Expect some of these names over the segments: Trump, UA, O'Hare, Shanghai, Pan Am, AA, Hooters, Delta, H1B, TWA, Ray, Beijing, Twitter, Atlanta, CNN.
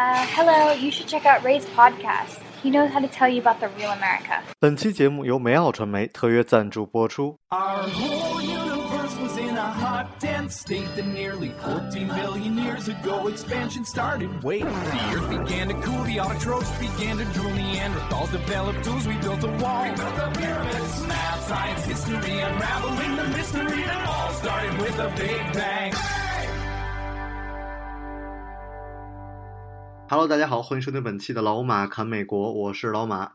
Hello, you should check out Ray's podcast. He knows how to tell you about the real America. 本期节目由美好传媒特约赞助播出。Our whole universe was in a hot, dense state that nearly 14 billion years ago expansion started. Wait, the earth began to cool, the autotrophs began to drool, Neanderthals developed tools, we built a wall. We built the pyramids, math, science, history, unraveling the mystery that all started with a big bang.Hello， 大家好，欢迎收听本期的老马侃美国，我是老马。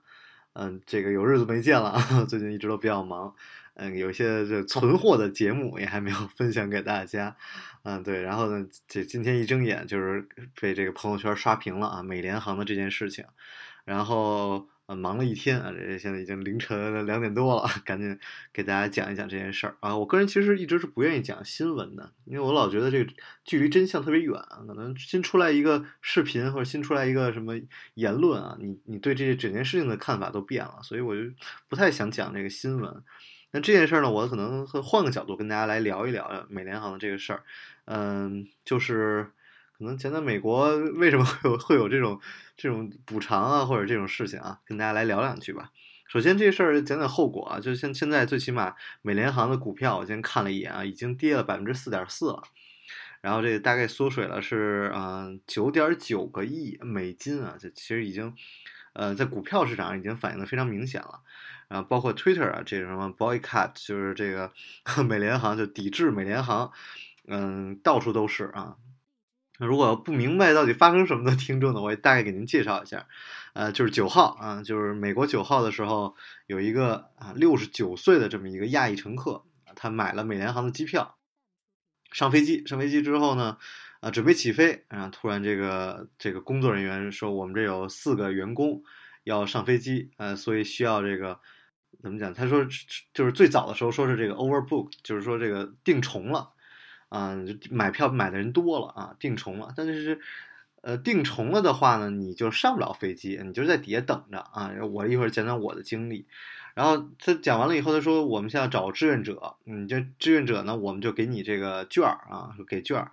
这个有日子没见了，最近一直都比较忙。有一些这存货的节目也还没有分享给大家。对，然后呢，这今天一睁眼就是被这个朋友圈刷屏了啊，美联航的这件事情。然后忙了一天啊，这现在已经凌晨2点多了，赶紧给大家讲一讲这件事儿啊。我个人其实一直是不愿意讲新闻的，因为我老觉得这个距离真相特别远，可能新出来一个视频或者新出来一个什么言论啊，你对这整件事情的看法都变了，所以我就不太想讲这个新闻。那这件事呢，我可能会换个角度跟大家来聊一聊美联航的这个事儿。就是可能前在美国为什么会有这种补偿啊，或者这种事情啊，跟大家来聊两句吧。首先这事儿讲讲后果啊，就像现在最起码美联航的股票，我今天看了一眼啊，已经跌了 4.4% 了，然后这大概缩水了是9.9 个亿美金啊，这其实已经在股票市场上已经反映的非常明显了。然后包括 Twitter 啊，这什么 boycott 就是这个美联航就抵制美联航，到处都是啊。如果不明白到底发生什么的听众呢，我也大概给您介绍一下。就是9号啊，就是美国9号的时候，有一个69岁的这么一个亚裔乘客，他买了美联航的机票，上飞机之后呢，准备起飞，然后突然这个工作人员说，我们这有4个员工要上飞机，所以需要这个怎么讲？他说就是最早的时候说是这个 overbook， 就是说这个订重了。买票买的人多了啊，订重了。但是订重了的话呢，你就上不了飞机，你就在底下等着啊。我一会儿讲讲我的经历。然后他讲完了以后，他说我们现在找志愿者，你这志愿者呢，我们就给你这个券啊，给券，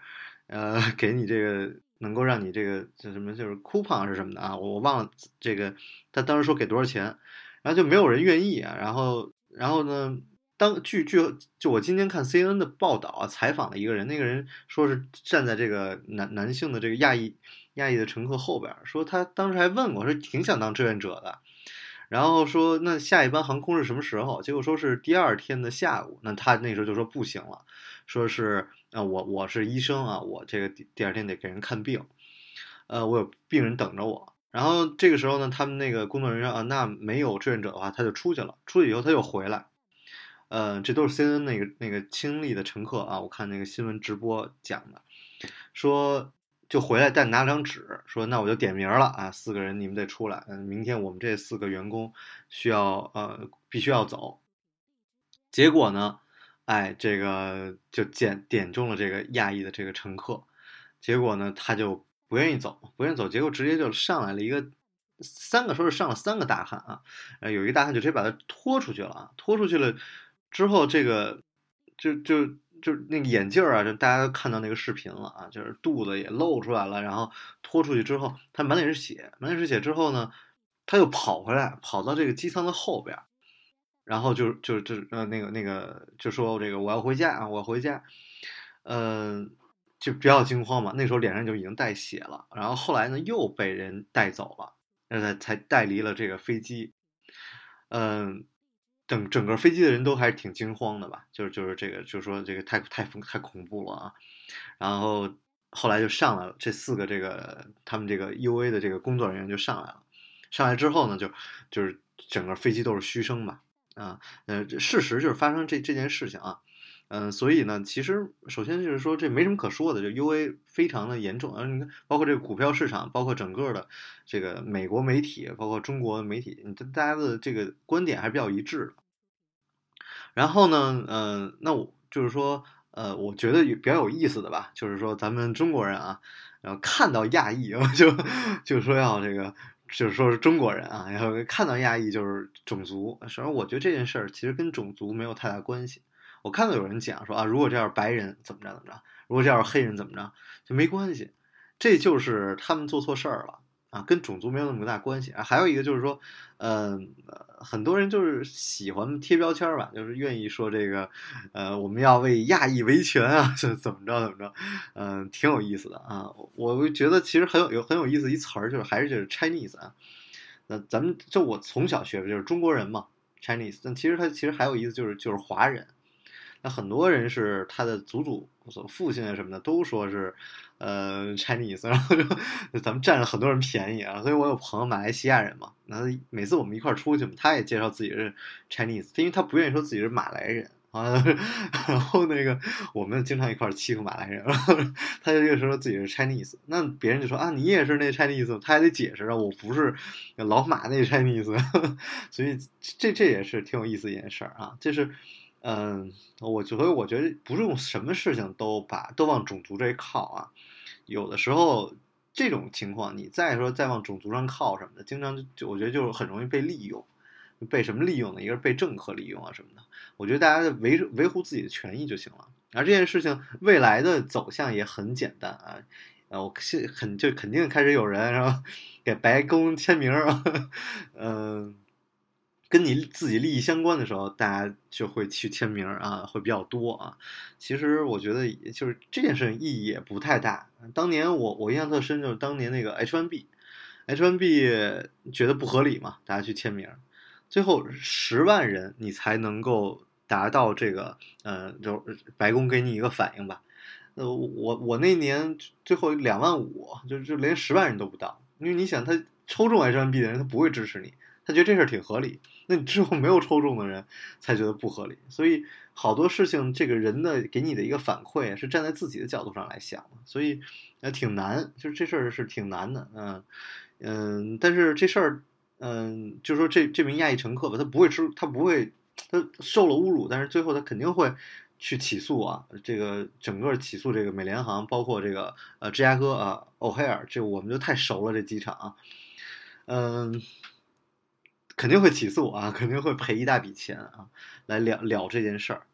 给你这个能够让你这个叫什么就是 coupon 是什么的啊，我忘了这个他当时说给多少钱，然后就没有人愿意啊，然后呢。就我今天看 CNN 的报道啊，采访了一个人，那个人说是站在这个男性的这个亚裔的乘客后边，说他当时还问我说挺想当志愿者的，然后说那下一班航空是什么时候？结果说是第2天的下午，那他那时候就说不行了，说是我是医生啊，我这个第2天得给人看病，我有病人等着我。然后这个时候呢，他们那个工作人员啊，那没有志愿者的话，他就出去了，出去以后他又回来。这都是 CNN 那个亲历的乘客啊，我看那个新闻直播讲的，说就回来带拿张纸，说那我就点名了啊，4个人你们得出来，明天我们这4个员工需要必须要走。结果呢，这个就点中了这个亚裔的这个乘客，结果呢他就不愿意走，结果直接就上来了一个。上了3个大汉啊，有一个大汉就直接把他拖出去了之后，这个就那个眼镜啊，就大家都看到那个视频了啊，就是肚子也露出来了，然后拖出去之后，他满脸是血之后呢，他又跑回来，跑到这个机舱的后边，然后那个就说这个我要回家，就比较惊慌嘛，那时候脸上就已经带血了，然后后来呢又被人带走了。才带离了这个飞机，整个飞机的人都还是挺惊慌的吧，就是这个，就是说这个太恐怖了啊。然后后来就上来了，这4个这个他们这个 UA 的这个工作人员就上来之后呢，就是整个飞机都是嘘声嘛，啊，事实就是发生这件事情啊。所以呢，其实首先就是说这没什么可说的，就 UA 非常的严重，你看，包括这个股票市场，包括整个的这个美国媒体，包括中国的媒体，大家的这个观点还是比较一致的。然后呢，那我就是说，我觉得比较有意思的吧，就是说咱们中国人啊，然后看到亚裔就说要这个。就是说是中国人啊，然后看到亚裔就是种族，所以我觉得这件事儿其实跟种族没有太大关系。我看到有人讲说啊，如果这样白人怎么着怎么着，如果这样黑人怎么着，就没关系。这就是他们做错事儿了啊，跟种族没有那么大关系啊。还有一个就是说，很多人就是喜欢贴标签吧，就是愿意说这个，我们要为亚裔维权啊，怎么着怎么着，挺有意思的啊。我觉得其实很有意思一词儿，就是还是就是 Chinese 啊。那咱们就我从小学的就是中国人嘛 ，Chinese。但其实还有意思就是华人。那很多人是他的祖父亲啊什么的都说是Chinese， 然后就咱们占了很多人便宜啊。所以我有朋友马来西亚人嘛，然后每次我们一块儿出去嘛，他也介绍自己是 Chinese， 因为他不愿意说自己是马来人啊。然后那个我们经常一块儿欺负马来人，然后他就越说自己是 Chinese， 那别人就说啊你也是那 Chinese， 他还得解释啊我不是老马那 Chinese， 所以这也是挺有意思的一件事儿啊，这是。我觉得不是用什么事情都往种族这一靠啊，有的时候这种情况你再往种族上靠什么的，经常我觉得就是很容易被利用，被什么利用呢？一个是被政客利用啊什么的。我觉得大家维护自己的权益就行了。而这件事情未来的走向也很简单啊，就肯定开始有人然后给白宫签名，跟你自己利益相关的时候，大家就会去签名啊，会比较多啊。其实我觉得就是这件事情意义也不太大。当年我印象特深，就是当年那个 H1B 觉得不合理嘛，大家去签名，最后10万人你才能够达到这个，就白宫给你一个反应吧。我那年最后2万5，就连10万人都不到，因为你想他抽中 H1B 的人，他不会支持你。他觉得这事儿挺合理，那你之后没有抽中的人才觉得不合理，所以好多事情这个人的给你的一个反馈是站在自己的角度上来想，所以挺难，就是这事儿是挺难的，但是这事儿，就说这名亚裔乘客吧，他受了侮辱，但是最后他肯定会去起诉啊，这个整个起诉这个美联航，包括这个芝加哥啊奥黑尔，这我们就太熟了这机场啊，肯定会起诉啊，肯定会赔一大笔钱啊，来聊这件事儿。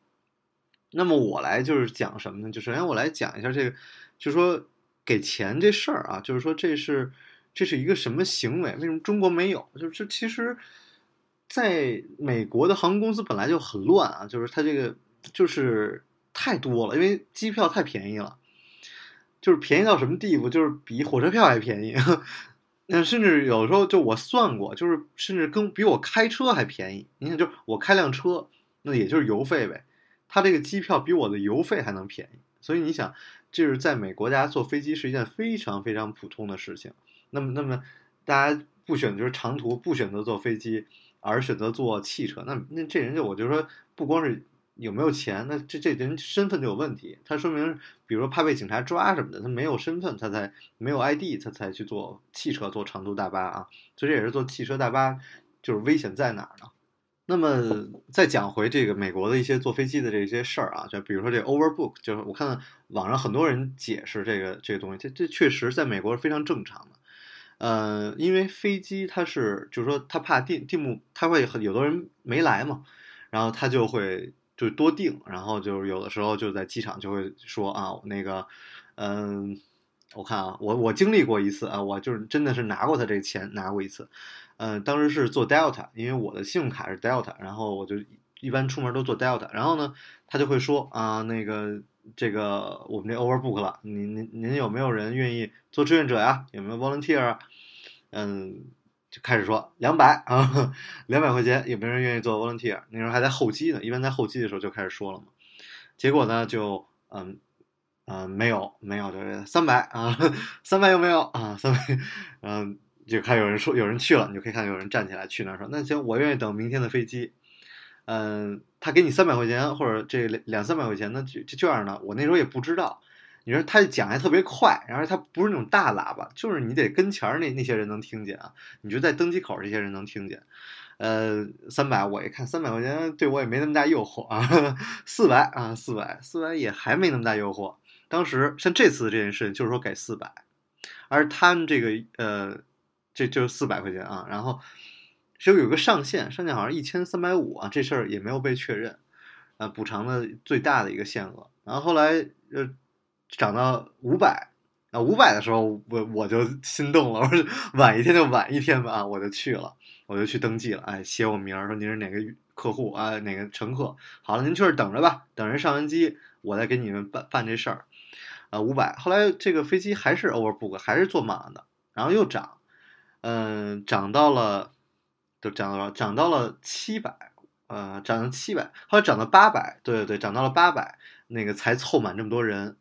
那么我来就是讲什么呢？就首先我来讲一下这个，就是说给钱这事儿啊，就是说这是一个什么行为？为什么中国没有？就是其实，在美国的航空公司本来就很乱啊，就是它这个就是太多了，因为机票太便宜了，就是便宜到什么地步？就是比火车票还便宜。那甚至有时候就我算过，就是甚至比我开车还便宜。你想，就是我开辆车，那也就是油费呗。他这个机票比我的油费还能便宜，所以你想，就是在美国大家坐飞机是一件非常非常普通的事情。那么大家不选择长途，不选择坐飞机，而选择坐汽车，那这人就我就说，不光是有没有钱，那这人身份就有问题。他说明，比如说怕被警察抓什么的，他没有身份，他才没有 ID， 他才去坐汽车、坐长途大巴啊。所以这也是坐汽车大巴就是危险在哪儿呢？那么再讲回这个美国的一些坐飞机的这些事儿啊，就比如说这 overbook， 就是我看网上很多人解释这个东西，这确实在美国是非常正常的。因为飞机它是就是说他怕地目，他会有的人没来嘛，然后他就会。就多订，然后就是有的时候就在机场就会说啊，那个，我看啊，我经历过一次啊，我就是真的是拿过他这个钱，拿过一次，当时是做 Delta， 因为我的信用卡是 Delta， 然后我就一般出门都做 Delta， 然后呢，他就会说啊，那个这个我们这 overbook 了，您有没有人愿意做志愿者呀？有没有 volunteer 啊？就开始说200啊，200块钱也没人愿意做 volunteer， 那时候还在候机呢，一般在候机的时候就开始说了嘛。结果呢就没有就是300啊，300有没有啊？300，就看有人说有人去了，你就可以看有人站起来去那儿说那行我愿意等明天的飞机。他给你300块钱或者这200-300块钱，那就这样呢，我那时候也不知道。你说他讲还特别快，然后他不是那种大喇叭，就是你得跟前儿那些人能听见啊，你就在登机口这些人能听见。300我一看300块钱对我也没那么大诱惑啊，400啊400也还没那么大诱惑。当时像这次这件事情就是说给400，而他们这个这就是400块钱啊，然后就有个上限好像1350啊，这事儿也没有被确认，补偿的最大的一个限额，然后后来涨到500，啊，500的时候我就心动了，我说晚一天就晚一天吧，我就去了，我就去登记了，哎，写我名儿，说您是哪个客户啊，哪个乘客，好了，您去这等着吧，等人上完机，我再给你们办这事儿，啊，500。后来这个飞机还是 overbook， 还是坐满的，然后又涨，涨到了700。涨到700，后来涨到800，对，涨到了800，那个才凑满这么多人。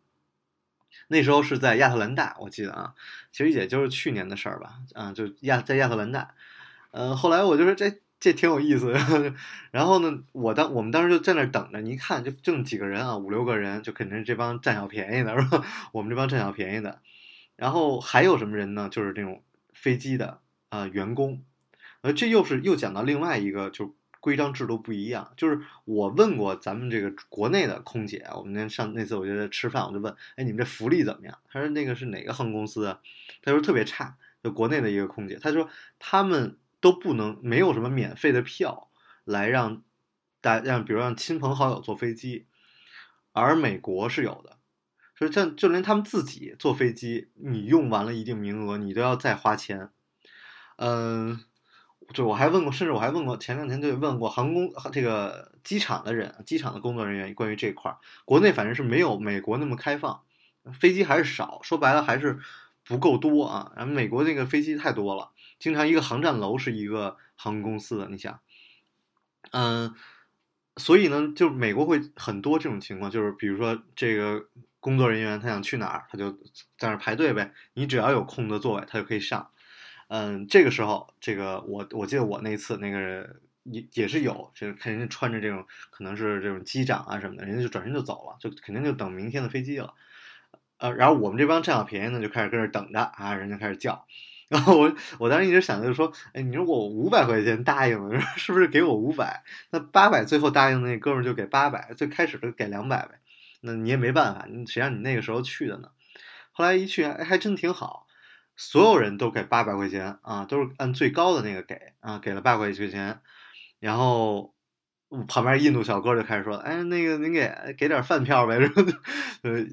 那时候是在亚特兰大，我记得啊，其实也就是去年的事儿吧，啊，就在亚特兰大。后来我就说这挺有意思的，然后呢，我们当时就在那儿等着，你一看就这么几个人啊，5-6个人，就肯定是这帮占小便宜的，是吧？我们这帮占小便宜的。然后还有什么人呢？就是这种飞机的员工，这又讲到另外一个就。规章制度不一样，就是我问过咱们这个国内的空姐，我们那次我就在吃饭，我就问，哎，你们这福利怎么样？她说那个是哪个航空公司啊？她说特别差，就国内的一个空姐，她说他们都没有什么免费的票来比如让亲朋好友坐飞机，而美国是有的，所以就连他们自己坐飞机，你用完了一定名额，你都要再花钱，就我还问过，前2天就问过这个机场的工作人员关于这块儿，国内反正是没有美国那么开放，飞机还是少，说白了还是不够多啊。然后美国那个飞机太多了，经常一个航站楼是一个航空公司的，你想，所以呢，就美国会很多这种情况，就是比如说这个工作人员他想去哪儿，他就在那儿排队呗，你只要有空的座位，他就可以上。这个时候，这个我记得我那次那个人也是有，就是肯定穿着这种可能是这种机长啊什么的，人家就转身就走了，就肯定就等明天的飞机了。然后我们这帮占小便宜呢，就开始跟着等着啊，人家开始叫。然后我当时一直想着就说，哎，你说我500块钱答应了，是不是给我500？那800最后答应的那哥们就给800，最开始就给200呗。那你也没办法，谁让你那个时候去的呢？后来一去，哎，还真挺好。所有人都给800块钱啊，都是按最高的那个给啊，给了800块钱。然后旁边印度小哥就开始说：“哎，那个您给点饭票呗，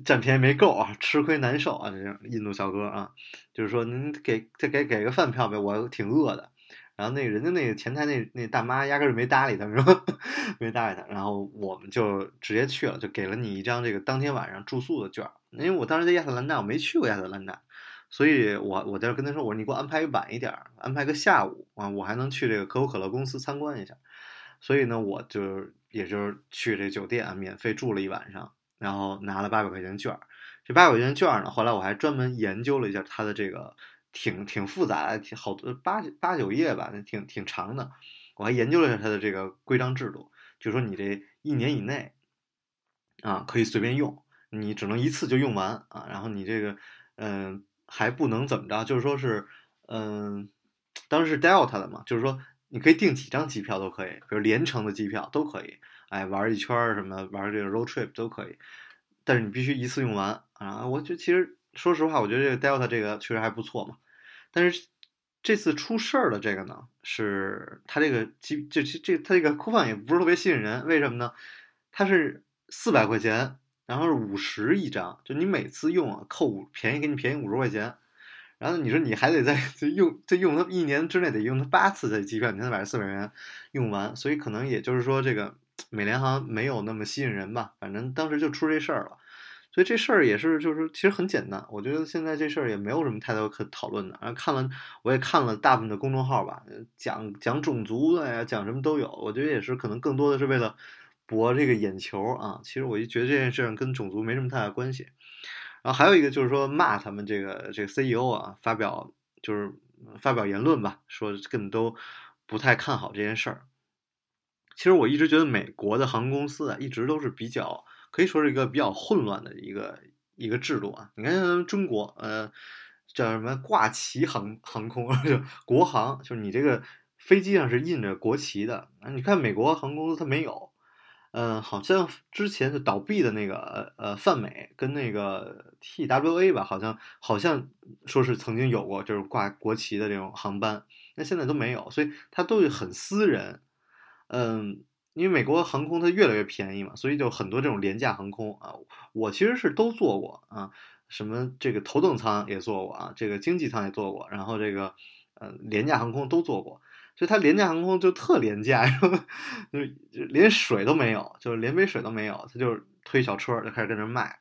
占便宜没够啊，吃亏难受啊。”这种印度小哥啊，就是说您再给个饭票呗，我挺饿的。然后那个人家那个前台那大妈压根儿没搭理他们，没搭理他。然后我们就直接去了，就给了你一张这个当天晚上住宿的券，因为我当时在亚特兰大，我没去过亚特兰大。所以我在这跟他说，我说你给我安排晚一点，安排个下午啊，我还能去这个可口可乐公司参观一下。所以呢，我也就是去这酒店啊，免费住了一晚上，然后拿了800块钱券。这800块钱券呢，后来我还专门研究了一下它的这个挺复杂的，好多8-9页吧，挺长的。我还研究了一下它的这个规章制度，就说你这1年以内啊可以随便用，你只能一次就用完啊，然后你这个还不能怎么着，就是说是，当时是 Delta 的嘛，就是说你可以订几张机票都可以，比如连程的机票都可以，哎，玩一圈什么，玩这个 road trip 都可以，但是你必须一次用完啊。我就其实说实话，我觉得这个 Delta 这个确实还不错嘛。但是这次出事儿的这个呢，是它这个它这个扣款也不是特别吸引人，为什么呢？它是400块钱。然后是50一张，就你每次用啊，扣便宜给你便宜50块钱，然后你说你还得再用它1年之内得用它8次的机票，你才能把这400元用完，所以可能也就是说这个美联航没有那么吸引人吧，反正当时就出这事儿了，所以这事儿也是就是其实很简单，我觉得现在这事儿也没有什么太多可讨论的，然后我也看了大部分的公众号吧，讲种族的呀，讲什么都有，我觉得也是可能更多的是为了。博这个眼球啊，其实我就觉得这件事跟种族没什么太大关系。然后还有一个就是说骂他们这个 CEO 啊，发表言论吧，说根本都不太看好这件事儿。其实我一直觉得美国的航空公司啊，一直都是比较可以说是一个比较混乱的一个制度啊。你看咱们中国叫什么挂旗航空，国航就是你这个飞机上是印着国旗的，你看美国航空公司它没有。好像之前就倒闭的那个泛美跟那个 TWA 吧，好像说是曾经有过就是挂国旗的这种航班，那现在都没有，所以它都很私人。因为美国航空它越来越便宜嘛，所以就很多这种廉价航空啊，我其实是都做过啊，什么这个头等舱也坐过啊，这个经济舱也坐过，然后这个廉价航空都坐过，所以它廉价航空就特廉价，然后就连水都没有，就是连杯水都没有，它就推小车就开始跟人卖。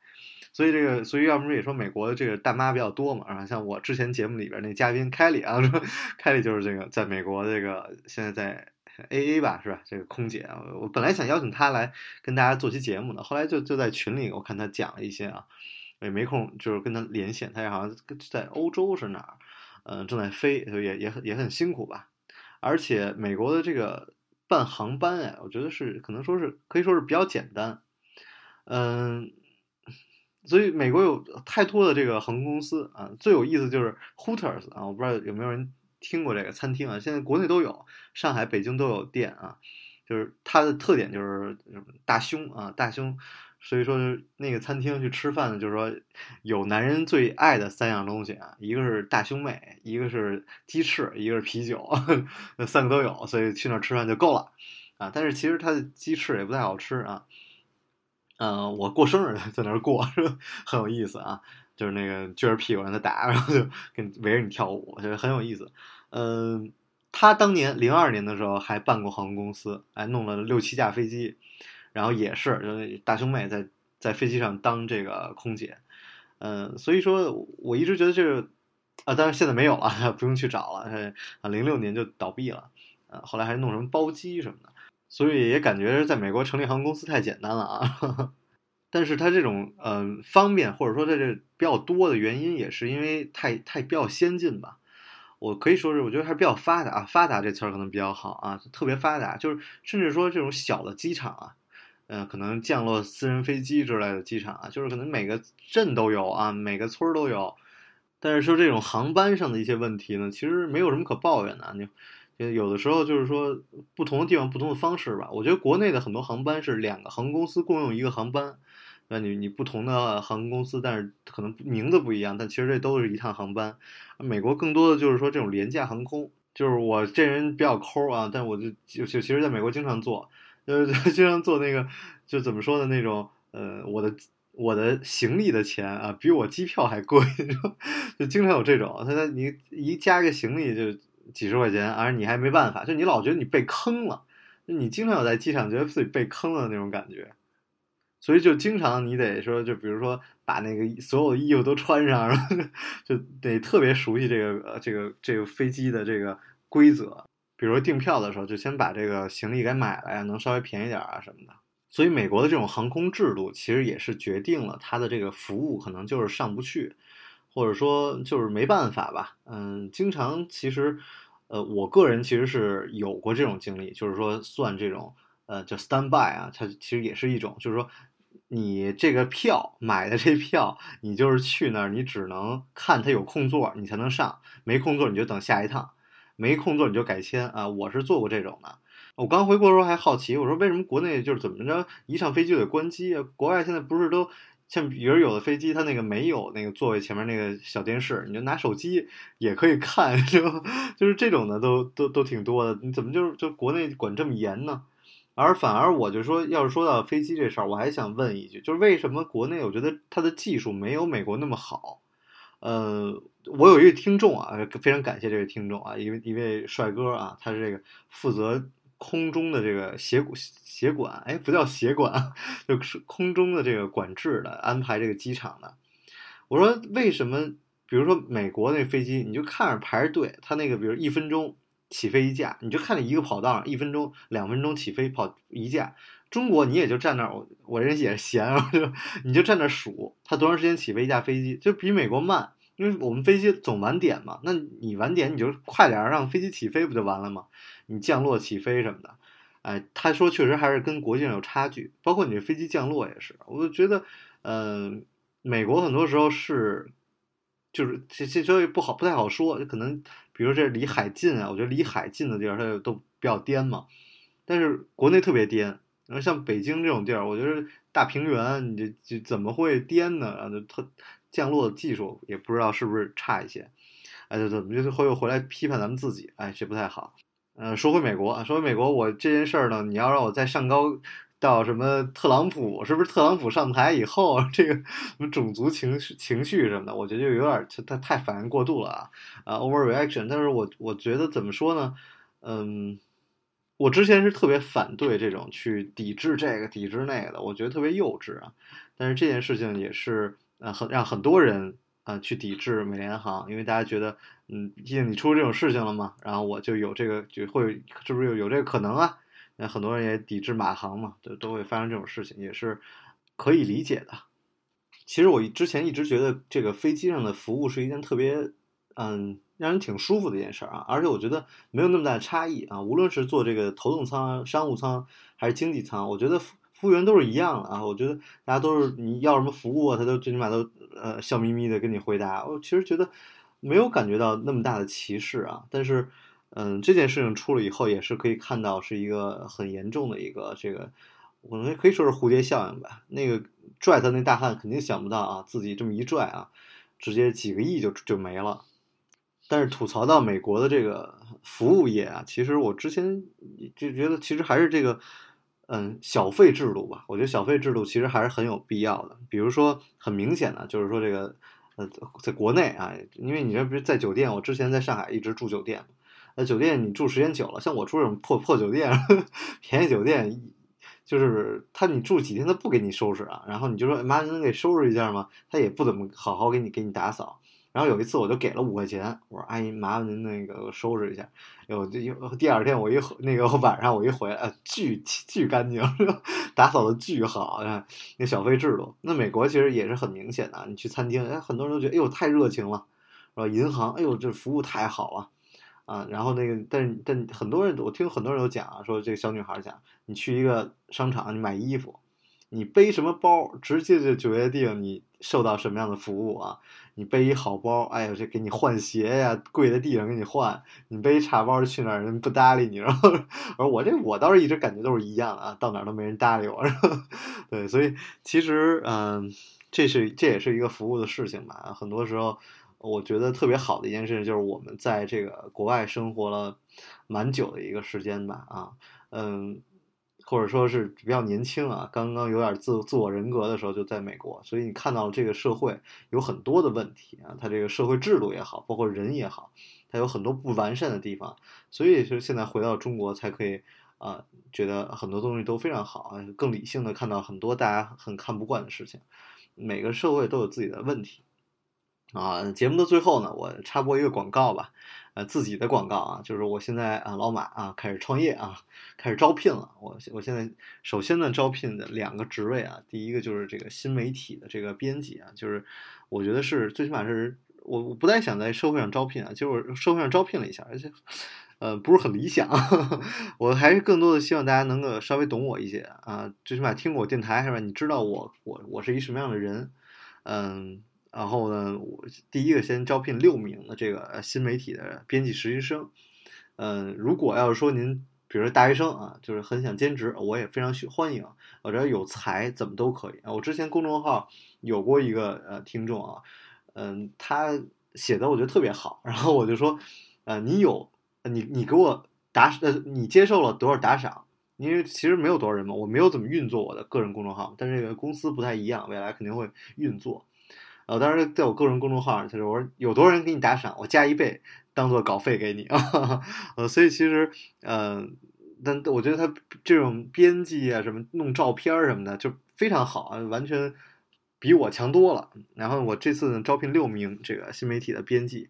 所以这个，所以要不是也说美国的这个大妈比较多嘛，然后像我之前节目里边那嘉宾凯里啊，说凯里就是这个在美国这个现在在 AA 吧，是吧？这个空姐，我本来想邀请她来跟大家做期节目的，后来就在群里我看她讲了一些啊，也没空就是跟她连线，她好像在欧洲是哪儿，正在飞，也很辛苦吧。而且美国的这个办航班哎，我觉得是可能说是可以说是比较简单，所以美国有太多的这个航空公司啊，最有意思就是 Hooters 啊，我不知道有没有人听过这个餐厅啊，现在国内都有，上海、北京都有店啊。就是它的特点就是大胸啊，大胸，所以说那个餐厅去吃饭呢，就是说有男人最爱的三样东西啊，一个是大胸妹，一个是鸡翅，一个是啤酒，三个都有，所以去那儿吃饭就够了啊。但是其实它的鸡翅也不太好吃啊。我过生日在那儿过，很有意思啊，就是那个撅着屁股让他打，然后就跟围着你跳舞，就是很有意思。他当年2002年的时候还办过航空公司，还弄了6-7架飞机，然后也是就是大胸妹在飞机上当这个空姐。所以说我一直觉得这个啊，当然现在没有了，不用去找了。06年就倒闭了，后来还弄什么包机什么的。所以也感觉在美国成立航空公司太简单了啊，但是它这种方便或者说在这比较多的原因也是因为太比较先进吧，我可以说是我觉得还是比较发达啊，发达这词儿可能比较好啊，特别发达，就是甚至说这种小的机场啊，可能降落私人飞机之类的机场啊，就是可能每个镇都有啊，每个村都有，但是说这种航班上的一些问题呢，其实没有什么可抱怨的啊，有的时候就是说不同的地方不同的方式吧，我觉得国内的很多航班是2个航空公司共用一个航班，那你不同的航空公司，但是可能名字不一样，但其实这都是一趟航班。美国更多的就是说这种廉价航空，就是我这人比较抠啊，但我就其实在美国经常做，经常做那个就怎么说的那种我的行李的钱啊比我机票还贵，就经常有这种，他你一加个行李就几十块钱，而你还没办法，就你老觉得你被坑了，你经常有在机场觉得自己被坑了那种感觉，所以就经常你得说，就比如说把那个所有的衣服都穿上，然后就得特别熟悉这个飞机的这个规则，比如说订票的时候就先把这个行李给买来，能稍微便宜点啊什么的。所以美国的这种航空制度其实也是决定了它的这个服务可能就是上不去，或者说就是没办法吧。经常其实我个人其实是有过这种经历，就是说算这种叫 standby 啊，它其实也是一种，就是说你这个票买的这票，你就是去那儿，你只能看它有空座你才能上，没空座你就等下一趟，没空座你就改签啊。我是做过这种的。我刚回国的时候还好奇，我说为什么国内就是怎么着一上飞机就得关机啊？国外现在不是都像比如有的飞机它那个没有那个座位前面那个小电视，你就拿手机也可以看，就是这种的都挺多的，你怎么就国内管这么严呢？而反而我就说，要是说到飞机这事儿，我还想问一句，就是为什么国内我觉得它的技术没有美国那么好？我有一位听众啊，非常感谢这位听众啊，一位帅哥啊，他是这个负责空中的这个协管，哎，不叫协管，就是空中的这个管制的，安排这个机场的。我说为什么，比如说美国那飞机，你就看着排队，它那个比如1分钟起飞一架，你就看着一个跑道1分钟、2分钟起飞跑一架。中国你也就站那儿，我人也闲，你就站那数它多长时间起飞一架飞机，就比美国慢。因为我们飞机总晚点嘛，那你晚点你就快点让飞机起飞不就完了吗？你降落起飞什么的，哎，他说确实还是跟国际上有差距，包括你的飞机降落也是。我就觉得，美国很多时候是，就是这不太好说，可能比如这离海近啊，我觉得离海近的地儿它都比较颠嘛，但是国内特别颠。然后像北京这种地儿，我觉得大平原，你这怎么会颠呢？然后就特。降落的技术也不知道是不是差一些，哎，怎么就会又回来批判咱们自己？哎，这不太好。说回美国，我这件事儿呢，你要让我再上高到什么特朗普，是不是特朗普上台以后这个什么种族情绪什么的，我觉得就有点太反应过度了啊 overreaction。但是我觉得怎么说呢，我之前是特别反对这种去抵制这个抵制那个的，我觉得特别幼稚啊。但是这件事情也是让很多人去抵制美联航，因为大家觉得毕竟你出这种事情了嘛，然后我就有这个就会是不是有这个可能啊？那很多人也抵制马航嘛，都会发生这种事情，也是可以理解的。其实我之前一直觉得这个飞机上的服务是一件特别让人挺舒服的一件事啊，而且我觉得没有那么大的差异啊，无论是坐这个头等舱、商务舱还是经济舱，我觉得服务员都是一样的啊。我觉得大家都是你要什么服务啊，他都最起码都笑眯眯的跟你回答。我其实觉得没有感觉到那么大的歧视啊，但是这件事情出了以后，也是可以看到是一个很严重的一个这个，我们可以说是蝴蝶效应吧。那个拽他那大汉肯定想不到啊，自己这么一拽啊，直接几个亿就没了。但是吐槽到美国的这个服务业啊，其实我之前就觉得其实还是这个小费制度吧。我觉得小费制度其实还是很有必要的。比如说很明显的就是说这个在国内啊，因为你这不是在酒店，我之前在上海一直住酒店。酒店你住时间久了，像我住这种破酒店便宜酒店，就是他你住几天他不给你收拾啊，然后你就说妈能给收拾一下吗，他也不怎么好好给你打扫。然后有一次我就给了5块钱，我说阿姨麻烦您那个收拾一下。第二天晚上我一回来巨干净，打扫的巨好。那小费制度，那美国其实也是很明显的，你去餐厅很多人都觉得哎呦太热情了，然后银行哎呦这服务太好了啊，然后那个，但很多人，我听很多人都讲啊，说这个小女孩讲，你去一个商场，你买衣服，你背什么包，直接就决定你受到什么样的服务啊。你背一好包，哎呦，这给你换鞋呀，跪在地上给你换；你背差包去哪儿人不搭理你，然后而我倒是一直感觉都是一样啊，到哪儿都没人搭理我。对，所以其实这也是一个服务的事情吧，很多时候。我觉得特别好的一件事就是我们在这个国外生活了蛮久的一个时间吧或者说是比较年轻啊，刚刚有点自我人格的时候就在美国，所以你看到了这个社会有很多的问题啊，它这个社会制度也好，包括人也好，它有很多不完善的地方，所以是现在回到中国才可以觉得很多东西都非常好，更理性的看到很多大家很看不惯的事情，每个社会都有自己的问题。节目的最后呢，我插播一个广告吧，自己的广告啊，就是我现在老马开始创业啊，开始招聘了。我现在首先呢招聘的2个职位啊，第一个就是这个新媒体的这个编辑啊，就是我觉得是最起码是我不太想在社会上招聘啊，结果社会上招聘了一下，而且不是很理想我还是更多的希望大家能够稍微懂我一些啊，最起码听过我电台是吧，你知道我是一什么样的人然后呢，我第一个先招聘6名的这个新媒体的编辑实习生。如果要是说您，比如说大学生啊，就是很想兼职，我也非常欢迎。我只要有才，怎么都可以啊。我之前公众号有过一个听众啊，他写的我觉得特别好，然后我就说，你给我你接受了多少打赏？因为其实没有多少人嘛，我没有怎么运作我的个人公众号，但是这个公司不太一样，未来肯定会运作。当时在我个人公众号上，就是我说有多少人给你打赏，我加1倍当做稿费给你所以其实但我觉得他这种编辑啊，什么弄照片什么的就非常好啊，完全比我强多了。然后我这次呢招聘6名这个新媒体的编辑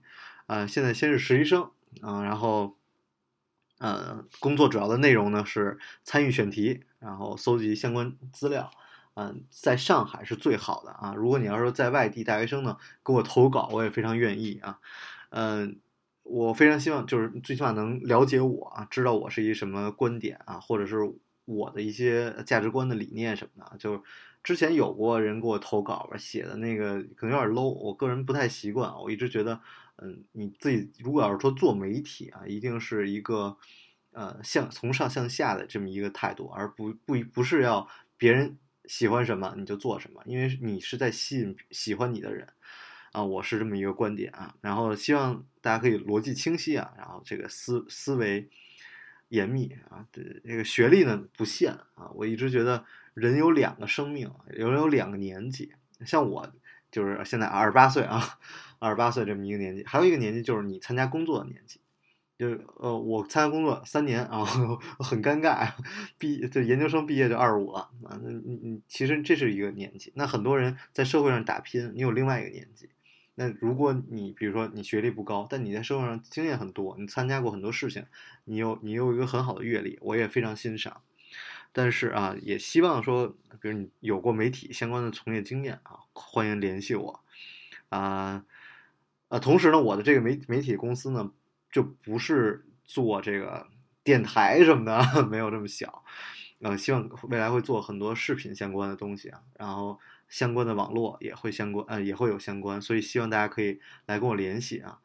现在先是实习生然后工作主要的内容呢是参与选题，然后搜集相关资料。在上海是最好的啊！如果你要是在外地大学生呢，给我投稿，我也非常愿意啊。我非常希望就是最起码能了解我啊，知道我是一什么观点啊，或者是我的一些价值观的理念什么的。就之前有过人给我投稿吧，写的那个可能有点 low， 我个人不太习惯。我一直觉得，你自己如果要是说做媒体啊，一定是一个从上向下的这么一个态度，而不是要别人。喜欢什么你就做什么，因为你是在吸引喜欢你的人啊，我是这么一个观点啊。然后希望大家可以逻辑清晰啊，然后这个思维严密啊，这个学历呢不限啊。我一直觉得人有两个生命，人有两个年纪。像我就是现在28岁啊，28岁这么一个年纪，还有一个年纪就是你参加工作的年纪。就是我参加工作3年啊，很尴尬，就研究生毕业就25了啊。那你其实这是一个年纪。那很多人在社会上打拼，你有另外一个年纪。那如果你比如说你学历不高，但你在社会上经验很多，你参加过很多事情，你有一个很好的阅历，我也非常欣赏。但是啊，也希望说，比如你有过媒体相关的从业经验啊，欢迎联系我啊。同时呢，我的这个媒体公司呢，就不是做这个电台什么的，没有这么小。希望未来会做很多视频相关的东西啊，然后相关的网络也会有相关，所以希望大家可以来跟我联系啊。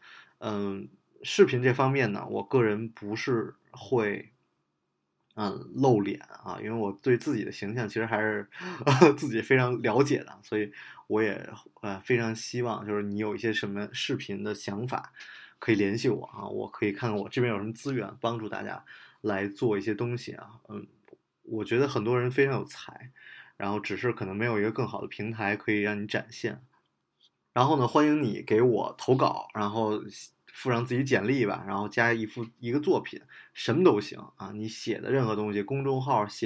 视频这方面呢，我个人不是会露脸啊，因为我对自己的形象其实还是自己非常了解的，所以我也非常希望就是你有一些什么视频的想法可以联系我啊，我可以看看我这边有什么资源帮助大家来做一些东西啊。我觉得很多人非常有才，然后只是可能没有一个更好的平台可以让你展现。然后呢，欢迎你给我投稿，然后附上自己简历吧，然后加一个作品，什么都行啊。你写的任何东西，写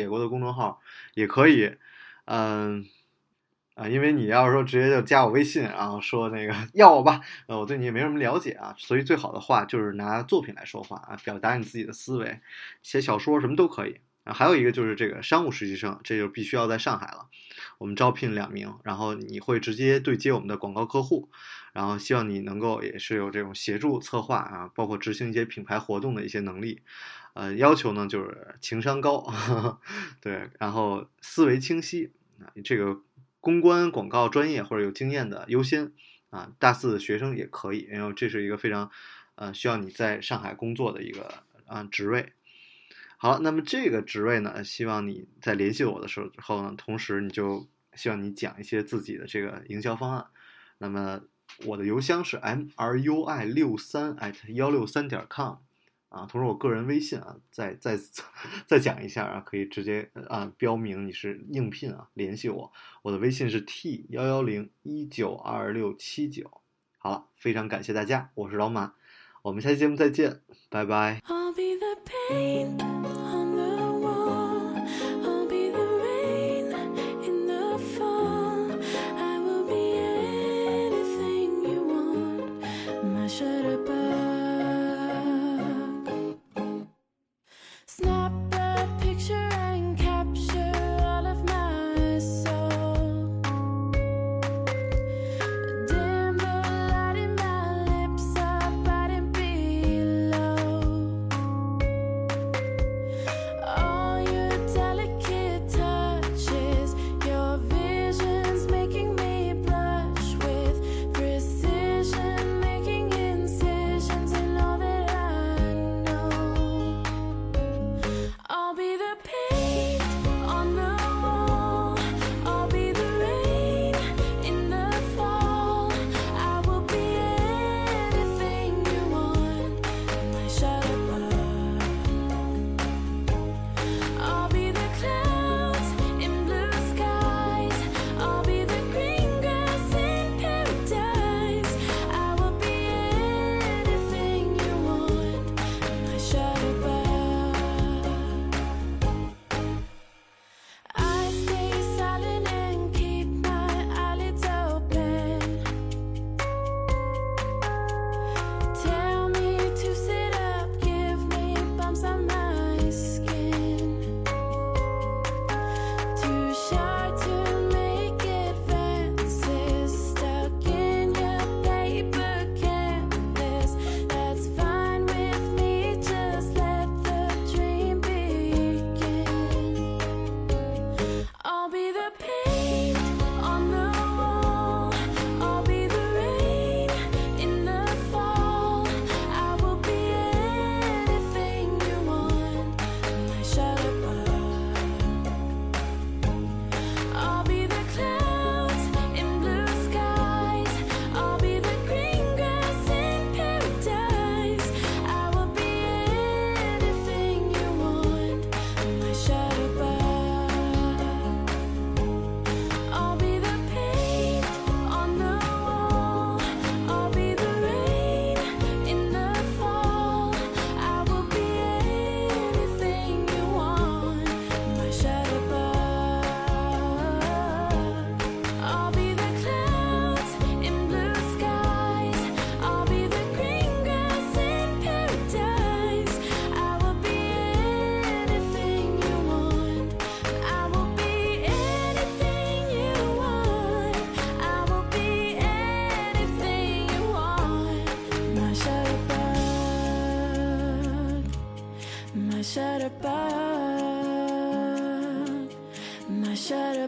过的公众号也可以。因为你要是说直接就加我微信，然后说那个要我吧，我对你也没什么了解啊，所以最好的话就是拿作品来说话啊，表达你自己的思维，写小说什么都可以。还有一个就是这个商务实习生，这就必须要在上海了。我们招聘2名，然后你会直接对接我们的广告客户，然后希望你能够也是有这种协助策划啊，包括执行一些品牌活动的一些能力。要求呢就是情商高，对，然后思维清晰啊，这个公关广告专业或者有经验的优先啊，大4的学生也可以，因为这是一个非常需要你在上海工作的一个职位。好，那么这个职位呢，希望你在联系我的时候呢，同时你就希望你讲一些自己的这个营销方案。那么我的邮箱是 mrui63@163.com 啊，同时我个人微信啊，再讲一下啊，可以直接标明你是应聘啊，联系我，我的微信是 t110192679。好了，非常感谢大家，我是老马，我们下期节目再见，拜拜。On the wall, I'll be the rain in the fall. I will be anything you want. My shutterbug. Snap a picture and capture all of my soul. Dim the light in my lips, I bite and below.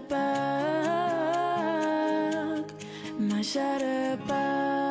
shut up. My shut up.